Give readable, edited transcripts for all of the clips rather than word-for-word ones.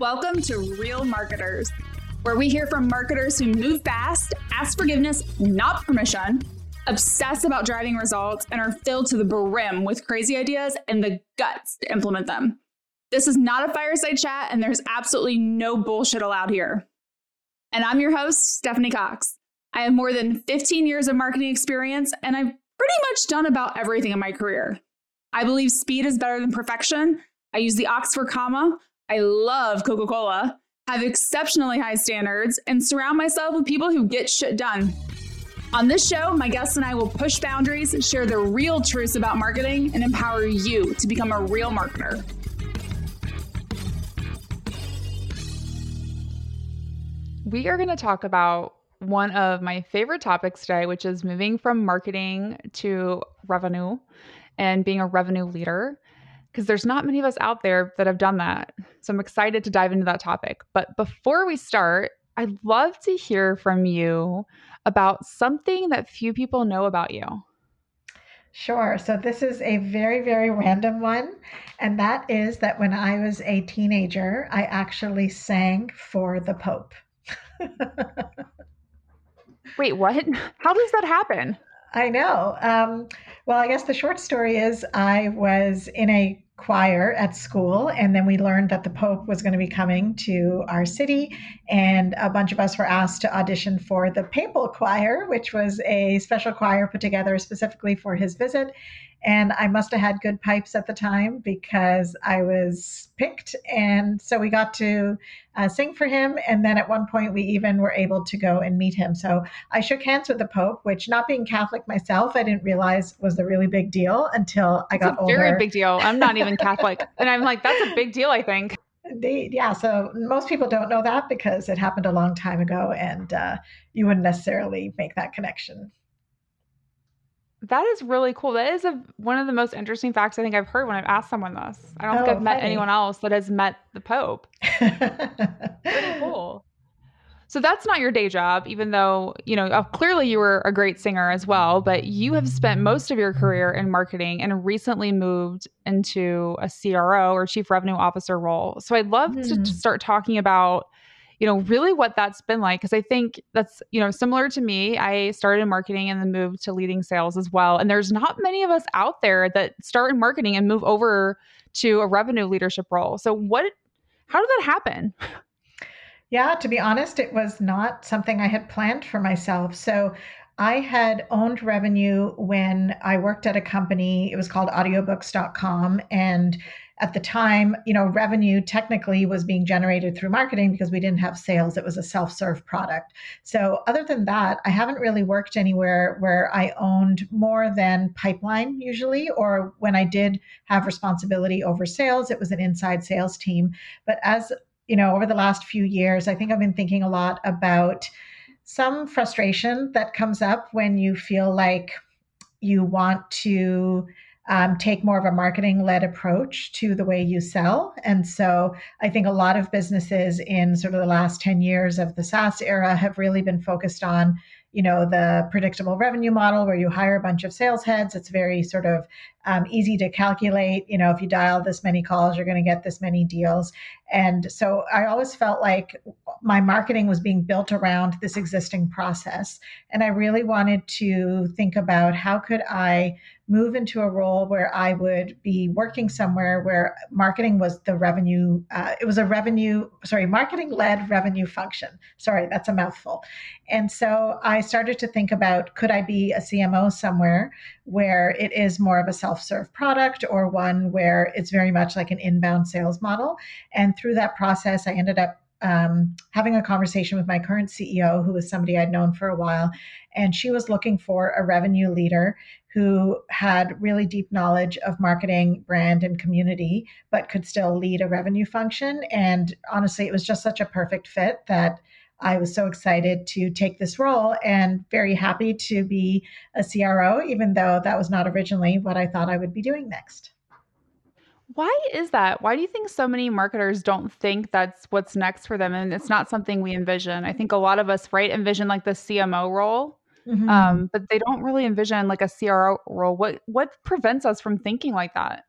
Welcome to Real Marketers, where we hear from marketers who move fast, ask forgiveness, not permission, obsess about driving results, and are filled to the brim with crazy ideas and the guts to implement them. This is not a fireside chat, and there's absolutely no bullshit allowed here. And I'm your host, Stephanie Cox. I have more than 15 years of marketing experience, and I've pretty much done about everything in my career. I believe speed is better than perfection. I use the Oxford comma. I love Coca-Cola, have exceptionally high standards, and surround myself with people who get shit done. On this show, my guests and I will push boundaries, share the real truths about marketing, and empower you to become a real marketer. We are going to talk about one of my favorite topics today, which is moving from marketing to revenue and being a revenue leader, because there's not many of us out there that have done that. So I'm excited to dive into that topic. But before we start, I'd love to hear from you about something that few people know about you. Sure. So this is a very, very random one. And that is that when I was a teenager, I actually sang for the Pope. Wait, what? How does that happen? I know. Well, I guess the short story is I was in a choir at school, and then we learned that the Pope was going to be coming to our city, and a bunch of us were asked to audition for the Papal Choir, which was a special choir put together specifically for his visit. And I must have had good pipes at the time because I was picked. And so we got to sing for him. And then at one point, we even were able to go and meet him. So I shook hands with the Pope, which, not being Catholic myself, I didn't realize was the really big deal until I got older. Very big deal. I'm not even Catholic. And I'm like, that's a big deal, I think. Indeed. Yeah. So most people don't know that because it happened a long time ago, and you wouldn't necessarily make that connection. That is really cool. That is one of the most interesting facts I think I've heard when I've asked someone this. I don't think I've met anyone else that has met the Pope. Pretty cool. So that's not your day job, even though, you know, clearly you were a great singer as well, but you have spent most of your career in marketing and recently moved into a CRO, or Chief Revenue Officer, role. So I'd love to start talking about, you know, really what that's been like. Cause I think that's, you know, similar to me, I started in marketing and then moved to leading sales as well. And there's not many of us out there that start in marketing and move over to a revenue leadership role. So how did that happen? Yeah, to be honest, it was not something I had planned for myself. So I had owned revenue when I worked at a company. It was called audiobooks.com. And at the time, you know, revenue technically was being generated through marketing because we didn't have sales. It was a self-serve product. So other than that, I haven't really worked anywhere where I owned more than pipeline usually, or when I did have responsibility over sales, it was an inside sales team. But as you know, over the last few years, I think I've been thinking a lot about some frustration that comes up when you feel like you want to take more of a marketing-led approach to the way you sell. And so I think a lot of businesses in sort of the last 10 years of the SaaS era have really been focused on, you know, the predictable revenue model where you hire a bunch of sales heads. It's very sort of easy to calculate. You know, if you dial this many calls, you're going to get this many deals. And so I always felt like my marketing was being built around this existing process. And I really wanted to think about how could I move into a role where I would be working somewhere where marketing was the revenue, marketing-led revenue function. Sorry, that's a mouthful. And so I started to think about, could I be a CMO somewhere where it is more of a self-serve product, or one where it's very much like an inbound sales model? And through that process, I ended up having a conversation with my current CEO, who was somebody I'd known for a while. And she was looking for a revenue leader who had really deep knowledge of marketing, brand, and community, but could still lead a revenue function. And honestly, it was just such a perfect fit that I was so excited to take this role, and very happy to be a CRO, even though that was not originally what I thought I would be doing next. Why is that? Why do you think so many marketers don't think that's what's next for them? And it's not something we envision. I think a lot of us, right, envision like the CMO role, but they don't really envision like a CRO role. What prevents us from thinking like that?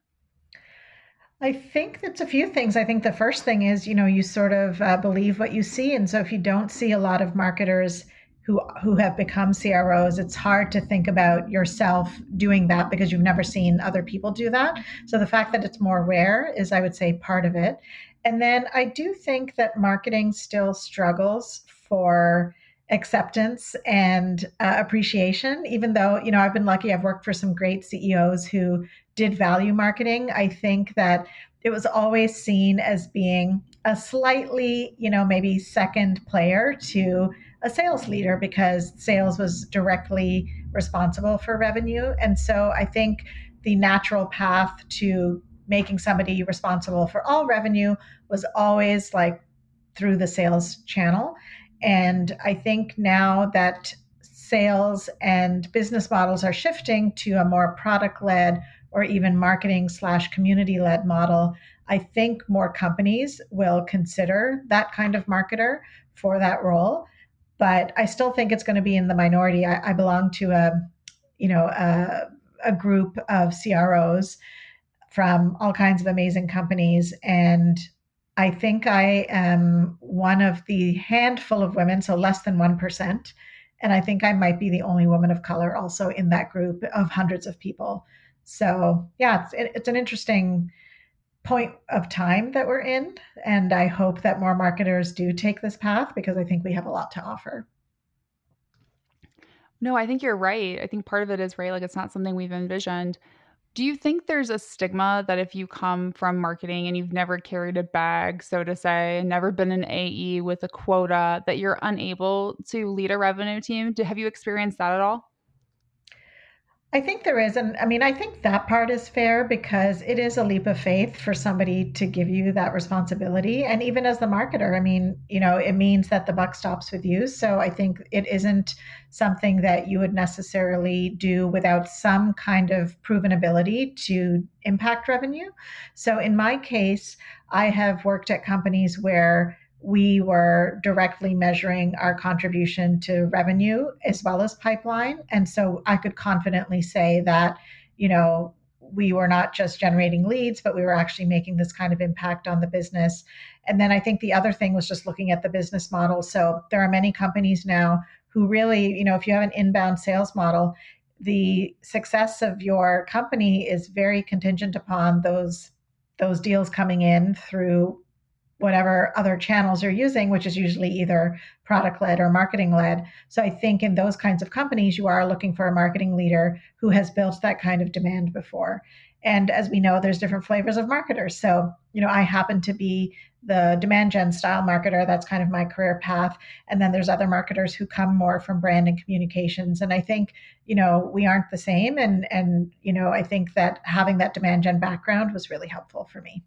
I think that's a few things. I think the first thing is, you sort of believe what you see. And so if you don't see a lot of marketers who have become CROs, it's hard to think about yourself doing that because you've never seen other people do that. So the fact that it's more rare is, I would say, part of it. And then I do think that marketing still struggles for acceptance and appreciation, even though, I've been lucky. I've worked for some great CEOs who did value marketing. I think that it was always seen as being a slightly, maybe second player to a sales leader because sales was directly responsible for revenue. And so I think the natural path to making somebody responsible for all revenue was always like through the sales channel. And I think now that sales and business models are shifting to a more product-led or even marketing/community-led model, I think more companies will consider that kind of marketer for that role. But I still think it's going to be in the minority. I belong to a group of CROs from all kinds of amazing companies, and I think I am one of the handful of women, so less than 1%. And I think I might be the only woman of color also in that group of hundreds of people. So yeah, it's an interesting point of time that we're in. And I hope that more marketers do take this path because I think we have a lot to offer. No, I think you're right. I think part of it is, right, like it's not something we've envisioned. Do you think there's a stigma that if you come from marketing and you've never carried a bag, so to say, never been an AE with a quota, that you're unable to lead a revenue team? Have you experienced that at all? I think there is. And I mean, I think that part is fair because it is a leap of faith for somebody to give you that responsibility. And even as the marketer, I mean, it means that the buck stops with you. So I think it isn't something that you would necessarily do without some kind of proven ability to impact revenue. So in my case, I have worked at companies where we were directly measuring our contribution to revenue as well as pipeline. And so I could confidently say that, we were not just generating leads, but we were actually making this kind of impact on the business. And then I think the other thing was just looking at the business model. So there are many companies now who really, if you have an inbound sales model, the success of your company is very contingent upon those deals coming in through whatever other channels you're using, which is usually either product-led or marketing-led. So I think in those kinds of companies, you are looking for a marketing leader who has built that kind of demand before. And as we know, there's different flavors of marketers. So, I happen to be the demand gen style marketer. That's kind of my career path. And then there's other marketers who come more from brand and communications. And I think, we aren't the same. And I think that having that demand gen background was really helpful for me.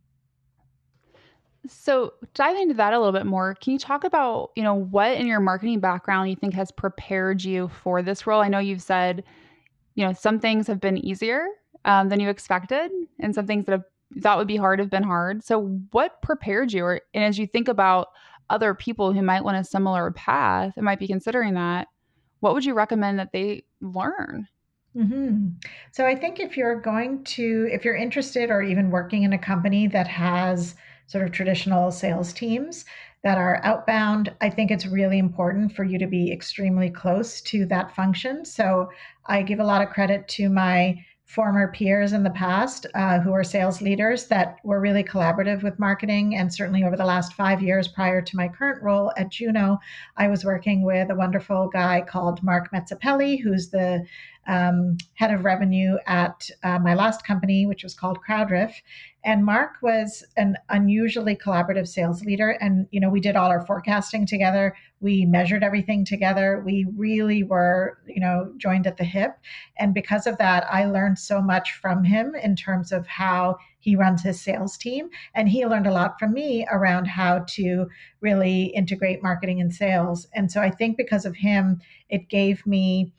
So dive into that a little bit more. Can you talk about, what in your marketing background you think has prepared you for this role? I know you've said, some things have been easier than you expected, and some things that have thought would be hard have been hard. So what prepared you? And as you think about other people who might want a similar path and might be considering that, what would you recommend that they learn? Mm-hmm. So I think if you're interested or even working in a company that has sort of traditional sales teams that are outbound, I think it's really important for you to be extremely close to that function. So I give a lot of credit to my former peers in the past who are sales leaders that were really collaborative with marketing. And certainly over the last 5 years prior to my current role at Juno, I was working with a wonderful guy called Mark Mezzapelli, who's the head of revenue at my last company, which was called CrowdRiff. And Mark was an unusually collaborative sales leader. And, we did all our forecasting together. We measured everything together. We really were, joined at the hip. And because of that, I learned so much from him in terms of how he runs his sales team. And he learned a lot from me around how to really integrate marketing and sales. And so I think because of him, it gave me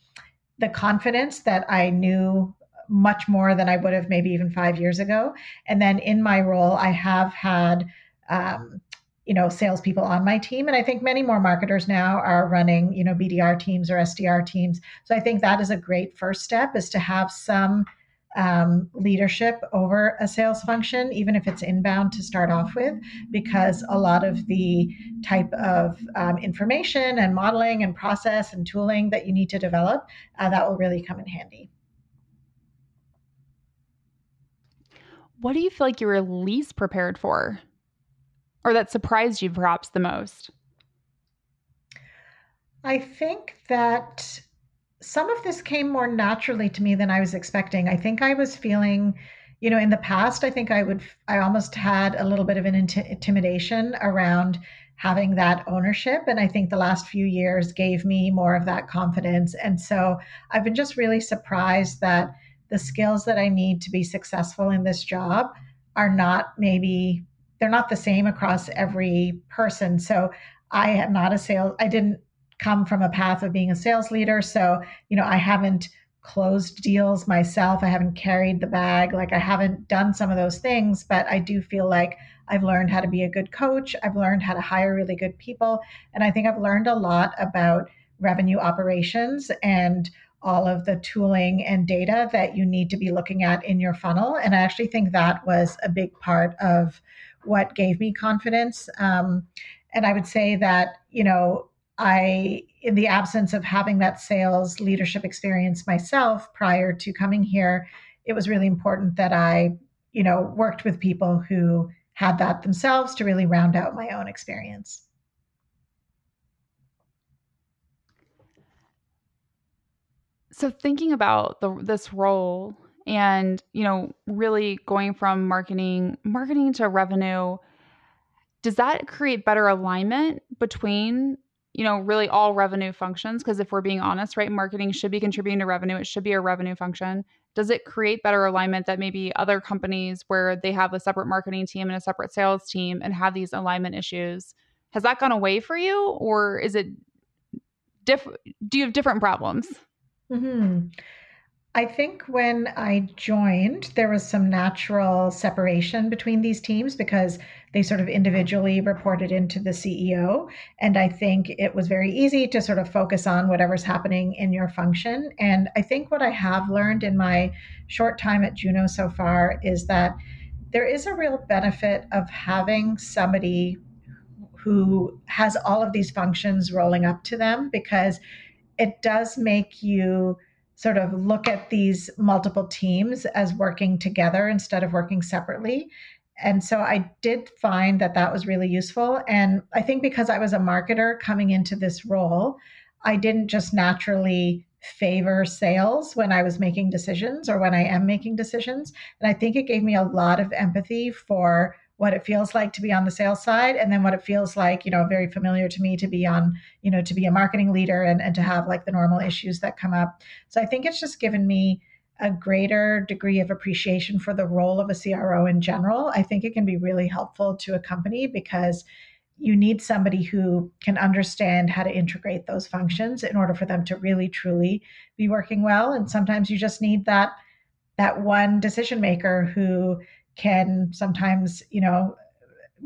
the confidence that I knew much more than I would have maybe even 5 years ago. And then in my role, I have had, salespeople on my team. And I think many more marketers now are running, BDR teams or SDR teams. So I think that is a great first step, is to have some leadership over a sales function, even if it's inbound to start off with, because a lot of the type of information and modeling and process and tooling that you need to develop, that will really come in handy. What do you feel like you were least prepared for, or that surprised you perhaps the most? I think that some of this came more naturally to me than I was expecting. I think I was feeling, you know, in the past, I think I almost had a little bit of an intimidation around having that ownership. And I think the last few years gave me more of that confidence. And so I've been just really surprised that the skills that I need to be successful in this job are not maybe, they're not the same across every person. So I am not a sales, I didn't come from a path of being a sales leader. So, you know, I haven't closed deals myself. I haven't carried the bag. Like, I haven't done some of those things, but I do feel like I've learned how to be a good coach. I've learned how to hire really good people. And I think I've learned a lot about revenue operations and all of the tooling and data that you need to be looking at in your funnel. And I actually think that was a big part of what gave me confidence. And I would say that, you know, in the absence of having that sales leadership experience myself prior to coming here, it was really important that I, you know, worked with people who had that themselves to really round out my own experience. So thinking about this role and, you know, really going from marketing to revenue, does that create better alignment between, you know, really all revenue functions? Because if we're being honest, right, marketing should be contributing to revenue. It should be a revenue function. Does it create better alignment that maybe other companies where they have a separate marketing team and a separate sales team and have these alignment issues? Has that gone away for you, or is it do you have different problems? Mm-hmm. I think when I joined, there was some natural separation between these teams because they sort of individually reported into the CEO. And I think it was very easy to sort of focus on whatever's happening in your function. And I think what I have learned in my short time at Juno so far is that there is a real benefit of having somebody who has all of these functions rolling up to them, because it does make you sort of look at these multiple teams as working together instead of working separately. And so I did find that that was really useful. And I think because I was a marketer coming into this role, I didn't just naturally favor sales when I was making decisions or when I am making decisions. And I think it gave me a lot of empathy for what it feels like to be on the sales side, and then what it feels like, you know, very familiar to me to be on, you know, to be a marketing leader and to have like the normal issues that come up. So I think it's just given me a greater degree of appreciation for the role of a CRO in general. I think it can be really helpful to a company because you need somebody who can understand how to integrate those functions in order for them to really, truly be working well. And sometimes you just need that one decision maker who can sometimes, you know,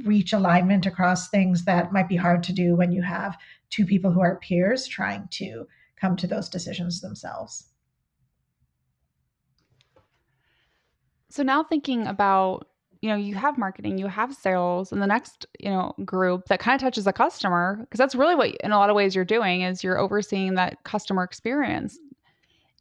reach alignment across things that might be hard to do when you have two people who are peers trying to come to those decisions themselves. So now thinking about, you know, you have marketing, you have sales, and the next, you know, group that kind of touches the customer, because that's really what in a lot of ways you're doing is you're overseeing that customer experience.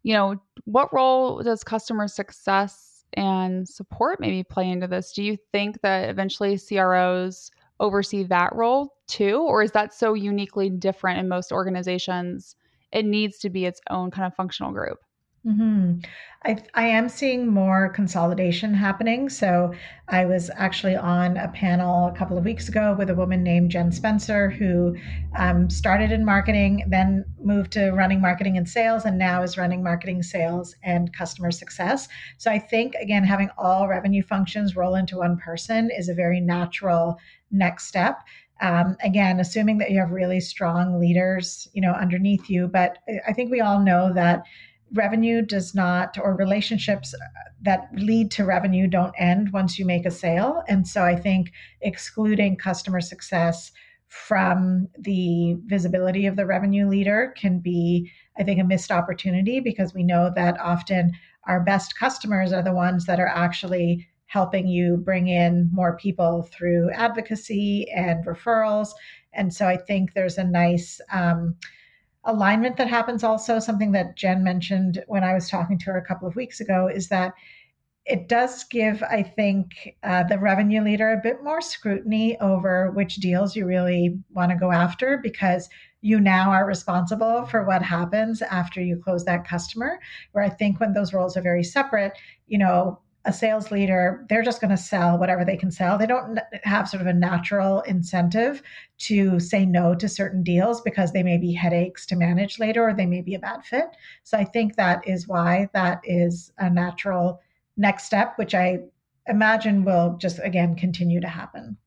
You know, what role does customer success and support maybe play into this? Do you think that eventually CROs oversee that role too? Or is that so uniquely different in most organizations, it needs to be its own kind of functional group? Mm-hmm. I am seeing more consolidation happening. So I was actually on a panel a couple of weeks ago with a woman named Jen Spencer, who started in marketing, then moved to running marketing and sales, and now is running marketing, sales, and customer success. So I think, again, having all revenue functions roll into one person is a very natural next step. Again, assuming that you have really strong leaders, you know, underneath you. But I think we all know that revenue does not, or relationships that lead to revenue don't end once you make a sale. And so I think excluding customer success from the visibility of the revenue leader can be, I think, a missed opportunity, because we know that often our best customers are the ones that are actually helping you bring in more people through advocacy and referrals. And so I think there's a nice alignment that happens also. Something that Jen mentioned when I was talking to her a couple of weeks ago is that it does give, I think, the revenue leader a bit more scrutiny over which deals you really want to go after, because you now are responsible for what happens after you close that customer. Where I think when those roles are very separate, you know, a sales leader, they're just going to sell whatever they can sell. They don't have sort of a natural incentive to say no to certain deals because they may be headaches to manage later, or they may be a bad fit. So I think that is why that is a natural next step, which I imagine will just, again, continue to happen.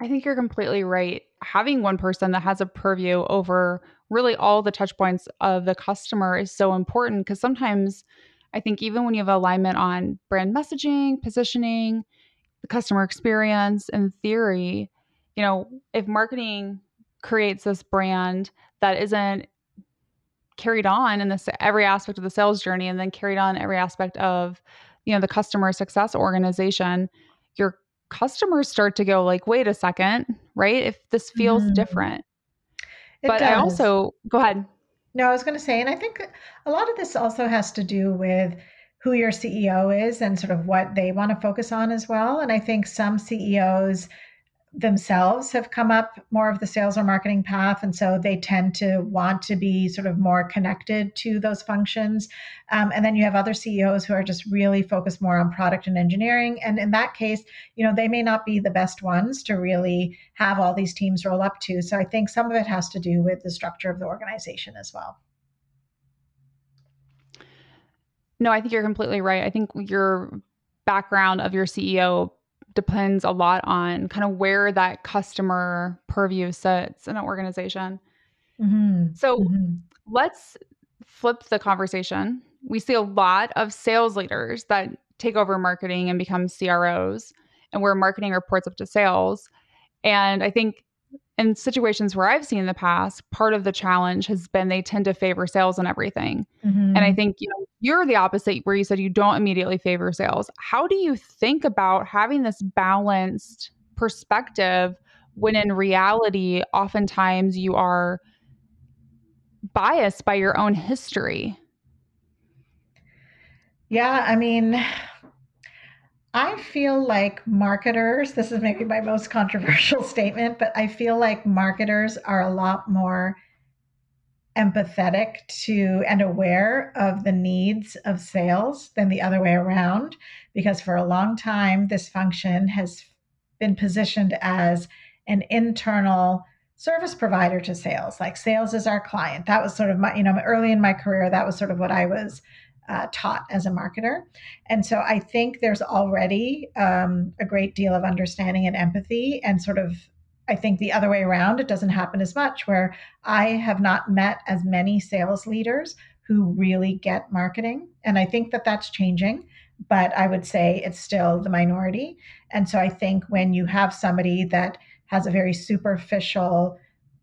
I think you're completely right. Having one person that has a purview over really all the touch points of the customer is so important, because sometimes I think even when you have alignment on brand messaging, positioning, the customer experience, and theory, you know, if marketing creates this brand that isn't carried on in this every aspect of the sales journey and then carried on every aspect of, you know, the customer success organization, your customers start to go like, wait a second, right? If this feels different. But I also, go ahead. No, I was going to say, and I think a lot of this also has to do with who your CEO is and sort of what they want to focus on as well. And I think some CEOs themselves have come up more of the sales or marketing path. And so they tend to want to be sort of more connected to those functions. And then you have other CEOs who are just really focused more on product and engineering. And in that case, you know, they may not be the best ones to really have all these teams roll up to. So I think some of it has to do with the structure of the organization as well. No, I think you're completely right. I think your background of your CEO depends a lot on kind of where that customer purview sits in an organization. So let's flip the conversation. We see a lot of sales leaders that take over marketing and become CROs, and where marketing reports up to sales. And I think in situations where I've seen in the past, part of the challenge has been they tend to favor sales and everything. And I think, you know, you're the opposite, where you said you don't immediately favor sales. How do you think about having this balanced perspective when in reality, oftentimes you are biased by your own history? Yeah, I mean, I feel like marketers, this is maybe my most controversial statement, but I feel like marketers are a lot more empathetic to and aware of the needs of sales than the other way around, because for a long time, this function has been positioned as an internal service provider to sales, like sales is our client. That was sort of my, you know, early in my career, that was sort of what I was taught as a marketer. And so I think there's already a great deal of understanding and empathy, and sort of, I think the other way around, it doesn't happen as much, where I have not met as many sales leaders who really get marketing. And I think that that's changing, but I would say it's still the minority. And so I think when you have somebody that has a very superficial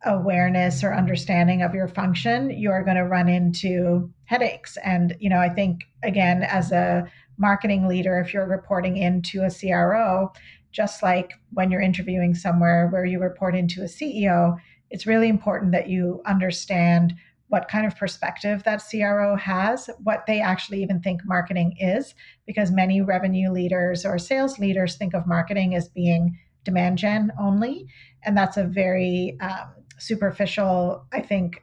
awareness or understanding of your function, you're going to run into headaches. And, you know, I think, again, as a marketing leader, if you're reporting into a CRO, just like when you're interviewing somewhere where you report into a CEO, it's really important that you understand what kind of perspective that CRO has, what they actually even think marketing is, because many revenue leaders or sales leaders think of marketing as being demand gen only. And that's a very superficial, I think,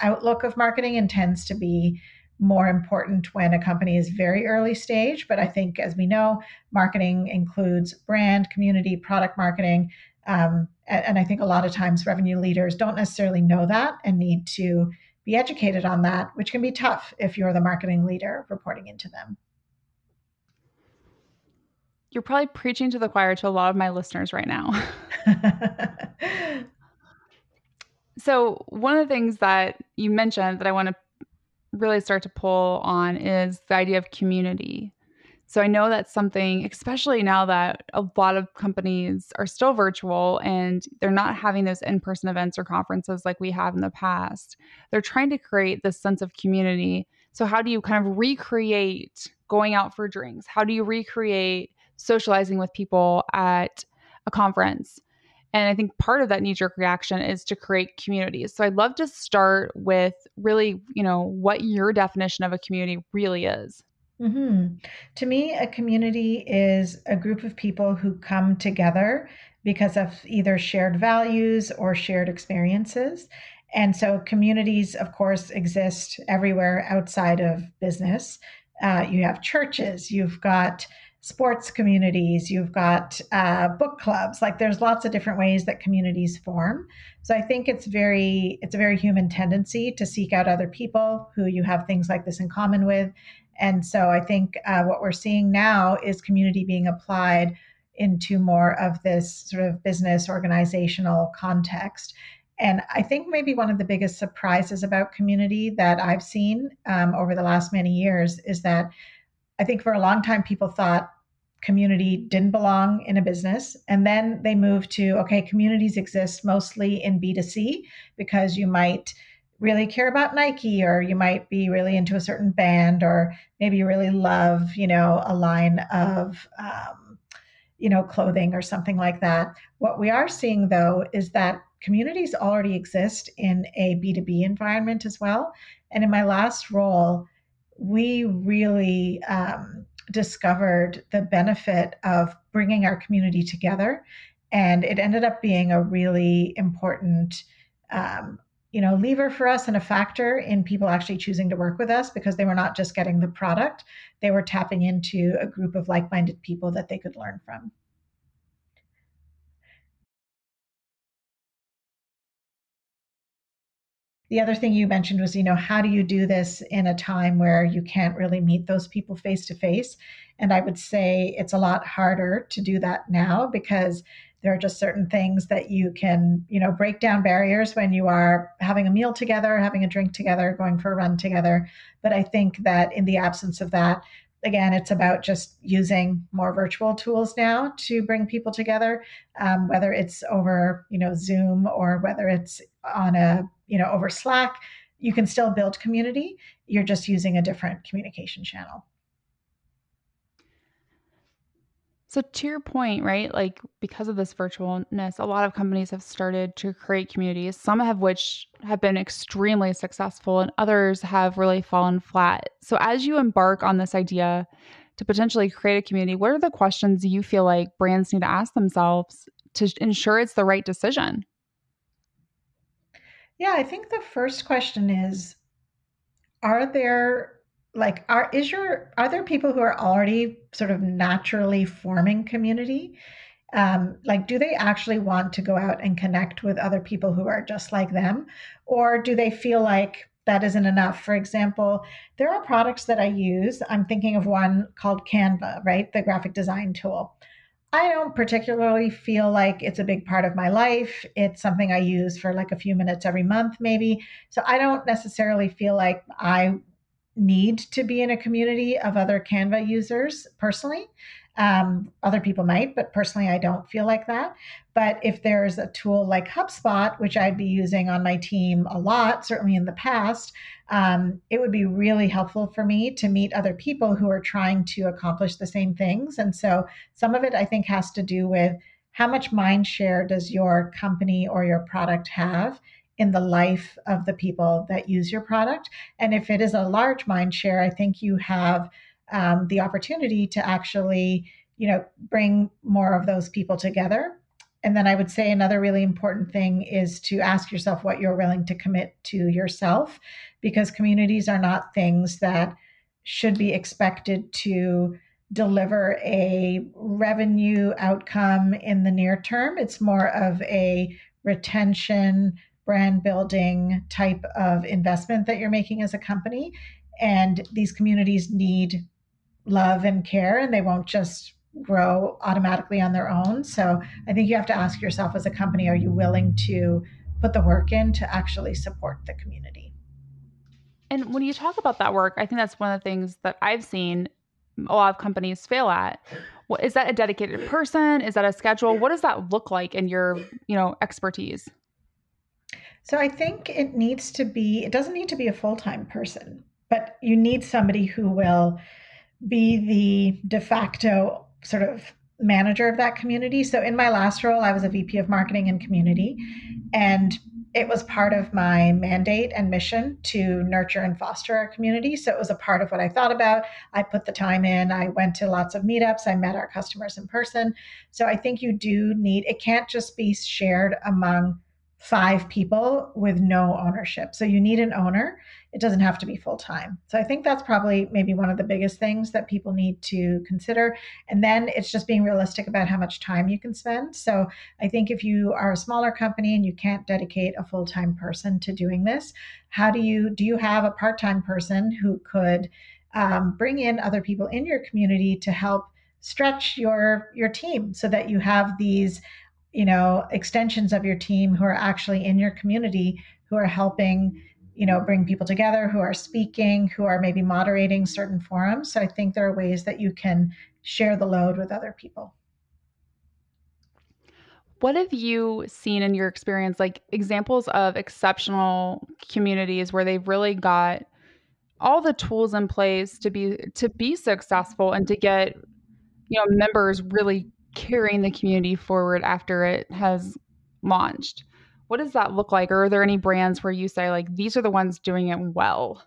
outlook of marketing, and tends to be more important when a company is very early stage. But I think, as we know, marketing includes brand, community, product marketing. And I think a lot of times revenue leaders don't necessarily know that and need to be educated on that, which can be tough if you're the marketing leader reporting into them. You're probably preaching to the choir to a lot of my listeners right now. So one of the things that you mentioned that I want to really start to pull on is the idea of community. So I know that's something, especially now that a lot of companies are still virtual and they're not having those in-person events or conferences like we have in the past. They're trying to create this sense of community. So how do you kind of recreate going out for drinks? How do you recreate socializing with people at a conference? And I think part of that knee-jerk reaction is to create communities. So I'd love to start with really, you know, what your definition of a community really is. Mm-hmm. To me, a community is a group of people who come together because of either shared values or shared experiences. And so communities, of course, exist everywhere outside of business. You have churches, you've got sports communities, you've got book clubs, like there's lots of different ways that communities form. So I think it's a very human tendency to seek out other people who you have things like this in common with. And so I think what we're seeing now is community being applied into more of this sort of business organizational context. And I think maybe one of the biggest surprises about community that I've seen over the last many years is that I think for a long time, people thought community didn't belong in a business. And then they moved to, okay, communities exist mostly in B2C because you might really care about Nike, or you might be really into a certain band, or maybe you really love, you know, a line of, you know, clothing or something like that. What we are seeing though is that communities already exist in a B2B environment as well. And in my last role, we really discovered the benefit of bringing our community together. And it ended up being a really important, you know, lever for us and a factor in people actually choosing to work with us, because they were not just getting the product, they were tapping into a group of like-minded people that they could learn from. The other thing you mentioned was, you know, how do you do this in a time where you can't really meet those people face to face? And I would say it's a lot harder to do that now, because there are just certain things that you can, you know, break down barriers when you are having a meal together, having a drink together, going for a run together. But I think that in the absence of that, again, it's about just using more virtual tools now to bring people together, whether it's over, you know, Zoom, or whether it's on a, you know, over Slack. You can still build community. You're just using a different communication channel. So to your point, right, like because of this virtualness, a lot of companies have started to create communities, some of which have been extremely successful and others have really fallen flat. So as you embark on this idea to potentially create a community, what are the questions you feel like brands need to ask themselves to ensure it's the right decision? Yeah, I think the first question is, are there people who are already sort of naturally forming community? Like, do they actually want to go out and connect with other people who are just like them? Or do they feel like that isn't enough? For example, there are products that I use. I'm thinking of one called Canva, right? The graphic design tool. I don't particularly feel like it's a big part of my life. It's something I use for like a few minutes every month, maybe. So I don't necessarily feel like I need to be in a community of other Canva users personally. Other people might, but personally, I don't feel like that. But if there's a tool like HubSpot, which I'd be using on my team a lot, certainly in the past, it would be really helpful for me to meet other people who are trying to accomplish the same things. And so some of it, I think, has to do with how much mind share does your company or your product have in the life of the people that use your product. And if it is a large mind share, I think you have the opportunity to actually, you know, bring more of those people together. And then I would say another really important thing is to ask yourself what you're willing to commit to yourself, because communities are not things that should be expected to deliver a revenue outcome in the near term. It's more of a retention, brand building type of investment that you're making as a company. And these communities need love and care, and they won't just grow automatically on their own. So I think you have to ask yourself as a company, are you willing to put the work in to actually support the community? And when you talk about that work, I think that's one of the things that I've seen a lot of companies fail at. Is that a dedicated person? Is that a schedule? What does that look like in your, you know, expertise? So I think it needs to be, it doesn't need to be a full-time person, but you need somebody who will be the de facto sort of manager of that community. So in my last role, I was a VP of marketing and community, and it was part of my mandate and mission to nurture and foster our community. So it was a part of what I thought about. I put the time in, I went to lots of meetups, I met our customers in person. So I think you do need, it can't just be shared among 5 people with no ownership. So you need an owner. It doesn't have to be full-time. So I think that's probably maybe one of the biggest things that people need to consider. And then it's just being realistic about how much time you can spend. So I think if you are a smaller company and you can't dedicate a full-time person to doing this, how do you have a part-time person who could bring in other people in your community to help stretch your team so that you have these, you know, extensions of your team who are actually in your community, who are helping, you know, bring people together, who are speaking, who are maybe moderating certain forums. So I think there are ways that you can share the load with other people. What have you seen in your experience, like examples of exceptional communities where they've really got all the tools in place to be successful and to get, you know, members really carrying the community forward after it has launched? What does that look like? Or are there any brands where you say, like, these are the ones doing it well?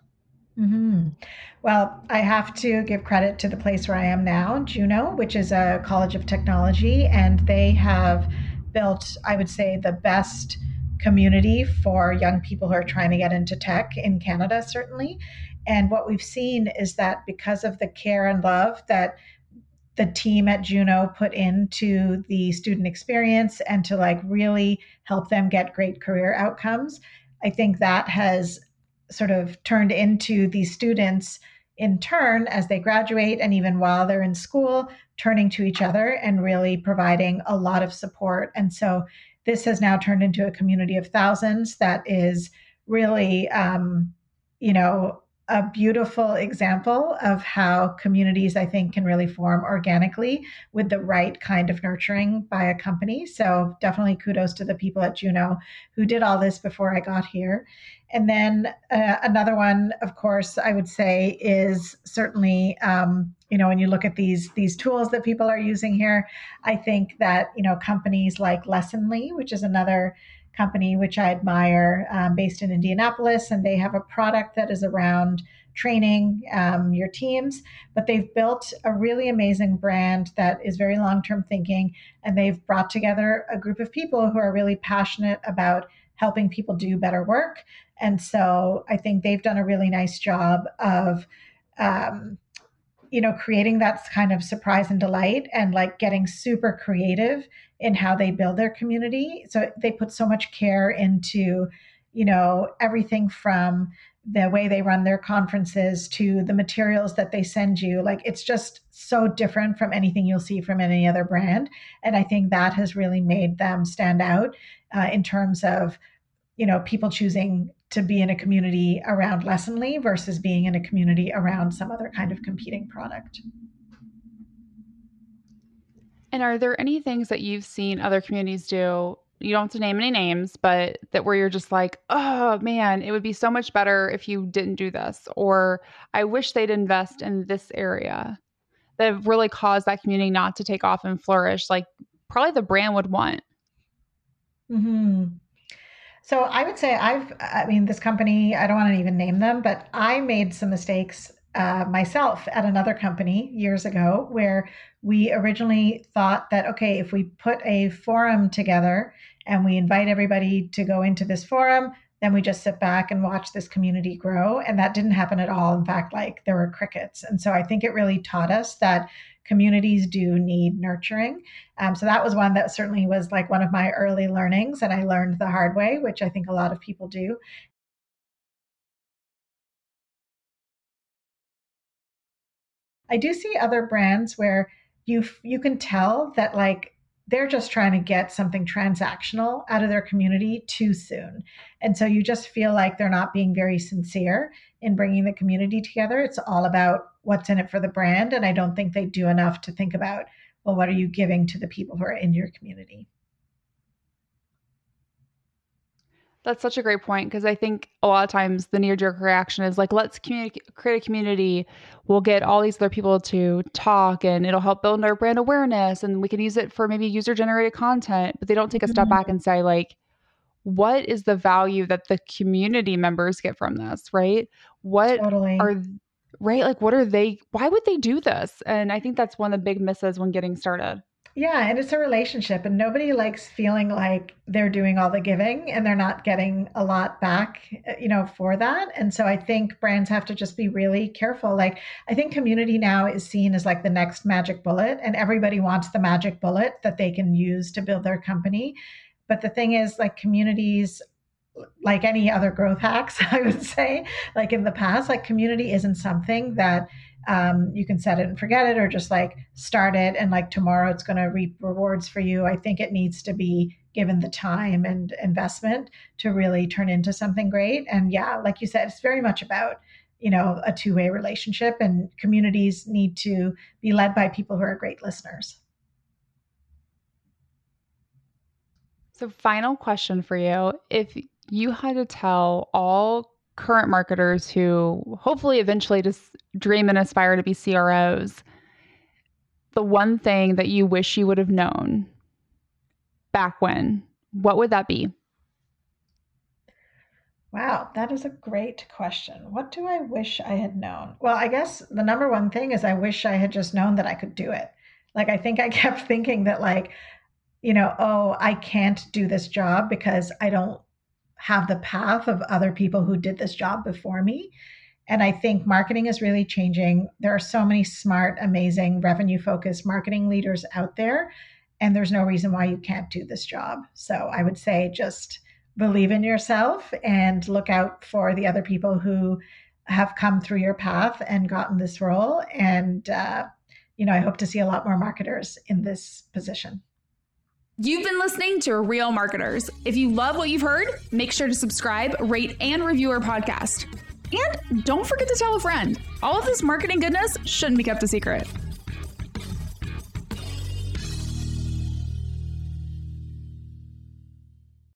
Mm-hmm. Well, I have to give credit to the place where I am now, Juno, which is a college of technology. And they have built, I would say, the best community for young people who are trying to get into tech in Canada, certainly. And what we've seen is that because of the care and love that the team at Juno put into the student experience and to like really help them get great career outcomes, I think that has sort of turned into these students in turn as they graduate and even while they're in school, turning to each other and really providing a lot of support. And so this has now turned into a community of thousands that is really, you know, a beautiful example of how communities, I think, can really form organically with the right kind of nurturing by a company. So definitely kudos to the people at Juno who did all this before I got here. And then another one, of course, I would say is certainly, you know, when you look at these tools that people are using here, I think that, you know, companies like Lessonly, which is another company which I admire, based in Indianapolis, and they have a product that is around training your teams, but they've built a really amazing brand that is very long-term thinking, and they've brought together a group of people who are really passionate about helping people do better work. And so I think they've done a really nice job of you know, creating that kind of surprise and delight and like getting super creative in how they build their community. So they put so much care into, you know, everything from the way they run their conferences to the materials that they send you. Like, it's just so different from anything you'll see from any other brand. And I think that has really made them stand out in terms of, you know, people choosing to be in a community around Lessonly versus being in a community around some other kind of competing product. And are there any things that you've seen other communities do? You don't have to name any names, but that where you're just like, oh man, it would be so much better if you didn't do this, or I wish they'd invest in this area, that have really caused that community not to take off and flourish, like probably the brand would want? Mm-hmm. So I would say this company, I don't want to even name them, but I made some mistakes myself at another company years ago where we originally thought that, okay, if we put a forum together and we invite everybody to go into this forum, then we just sit back and watch this community grow. And that didn't happen at all. In fact, like there were crickets. And so I think it really taught us that communities do need nurturing. So that was one that certainly was like one of my early learnings, and I learned the hard way, which I think a lot of people do. I do see other brands where you can tell that like they're just trying to get something transactional out of their community too soon. And so you just feel like they're not being very sincere in bringing the community together. It's all about what's in it for the brand. And I don't think they do enough to think about, well, what are you giving to the people who are in your community? That's such a great point, because I think a lot of times the knee-jerk reaction is like, let's create a community. We'll get all these other people to talk and it'll help build our brand awareness and we can use it for maybe user-generated content, but they don't take a step back and say like, what is the value that the community members get from this, right? What totally. Are, right? Like, what are they, why would they do this? And I think that's one of the big misses when getting started. Yeah. And it's a relationship and nobody likes feeling like they're doing all the giving and they're not getting a lot back, you know, for that. And so I think brands have to just be really careful. Like, I think community now is seen as like the next magic bullet, and everybody wants the magic bullet that they can use to build their company. But the thing is, like, communities, like any other growth hacks, I would say, like in the past, like community isn't something that you can set it and forget it, or just like start it and like tomorrow it's going to reap rewards for you. I think it needs to be given the time and investment to really turn into something great. And yeah, like you said, it's very much about, you know, a two-way relationship, and communities need to be led by people who are great listeners. So final question for you. If you had to tell all current marketers who hopefully eventually just dream and aspire to be CROs, the one thing that you wish you would have known back when, what would that be? Wow, that is a great question. What do I wish I had known? Well, I guess the number one thing is I wish I had just known that I could do it. Like, I think I kept thinking that like, you know, oh, I can't do this job because I don't have the path of other people who did this job before me. And I think marketing is really changing. There are so many smart, amazing, revenue-focused marketing leaders out there, and there's no reason why you can't do this job. So I would say just believe in yourself and look out for the other people who have come through your path and gotten this role. And, you know, I hope to see a lot more marketers in this position. You've been listening to Real Marketers. If you love what you've heard, make sure to subscribe, rate, and review our podcast. And don't forget to tell a friend. All of this marketing goodness shouldn't be kept a secret.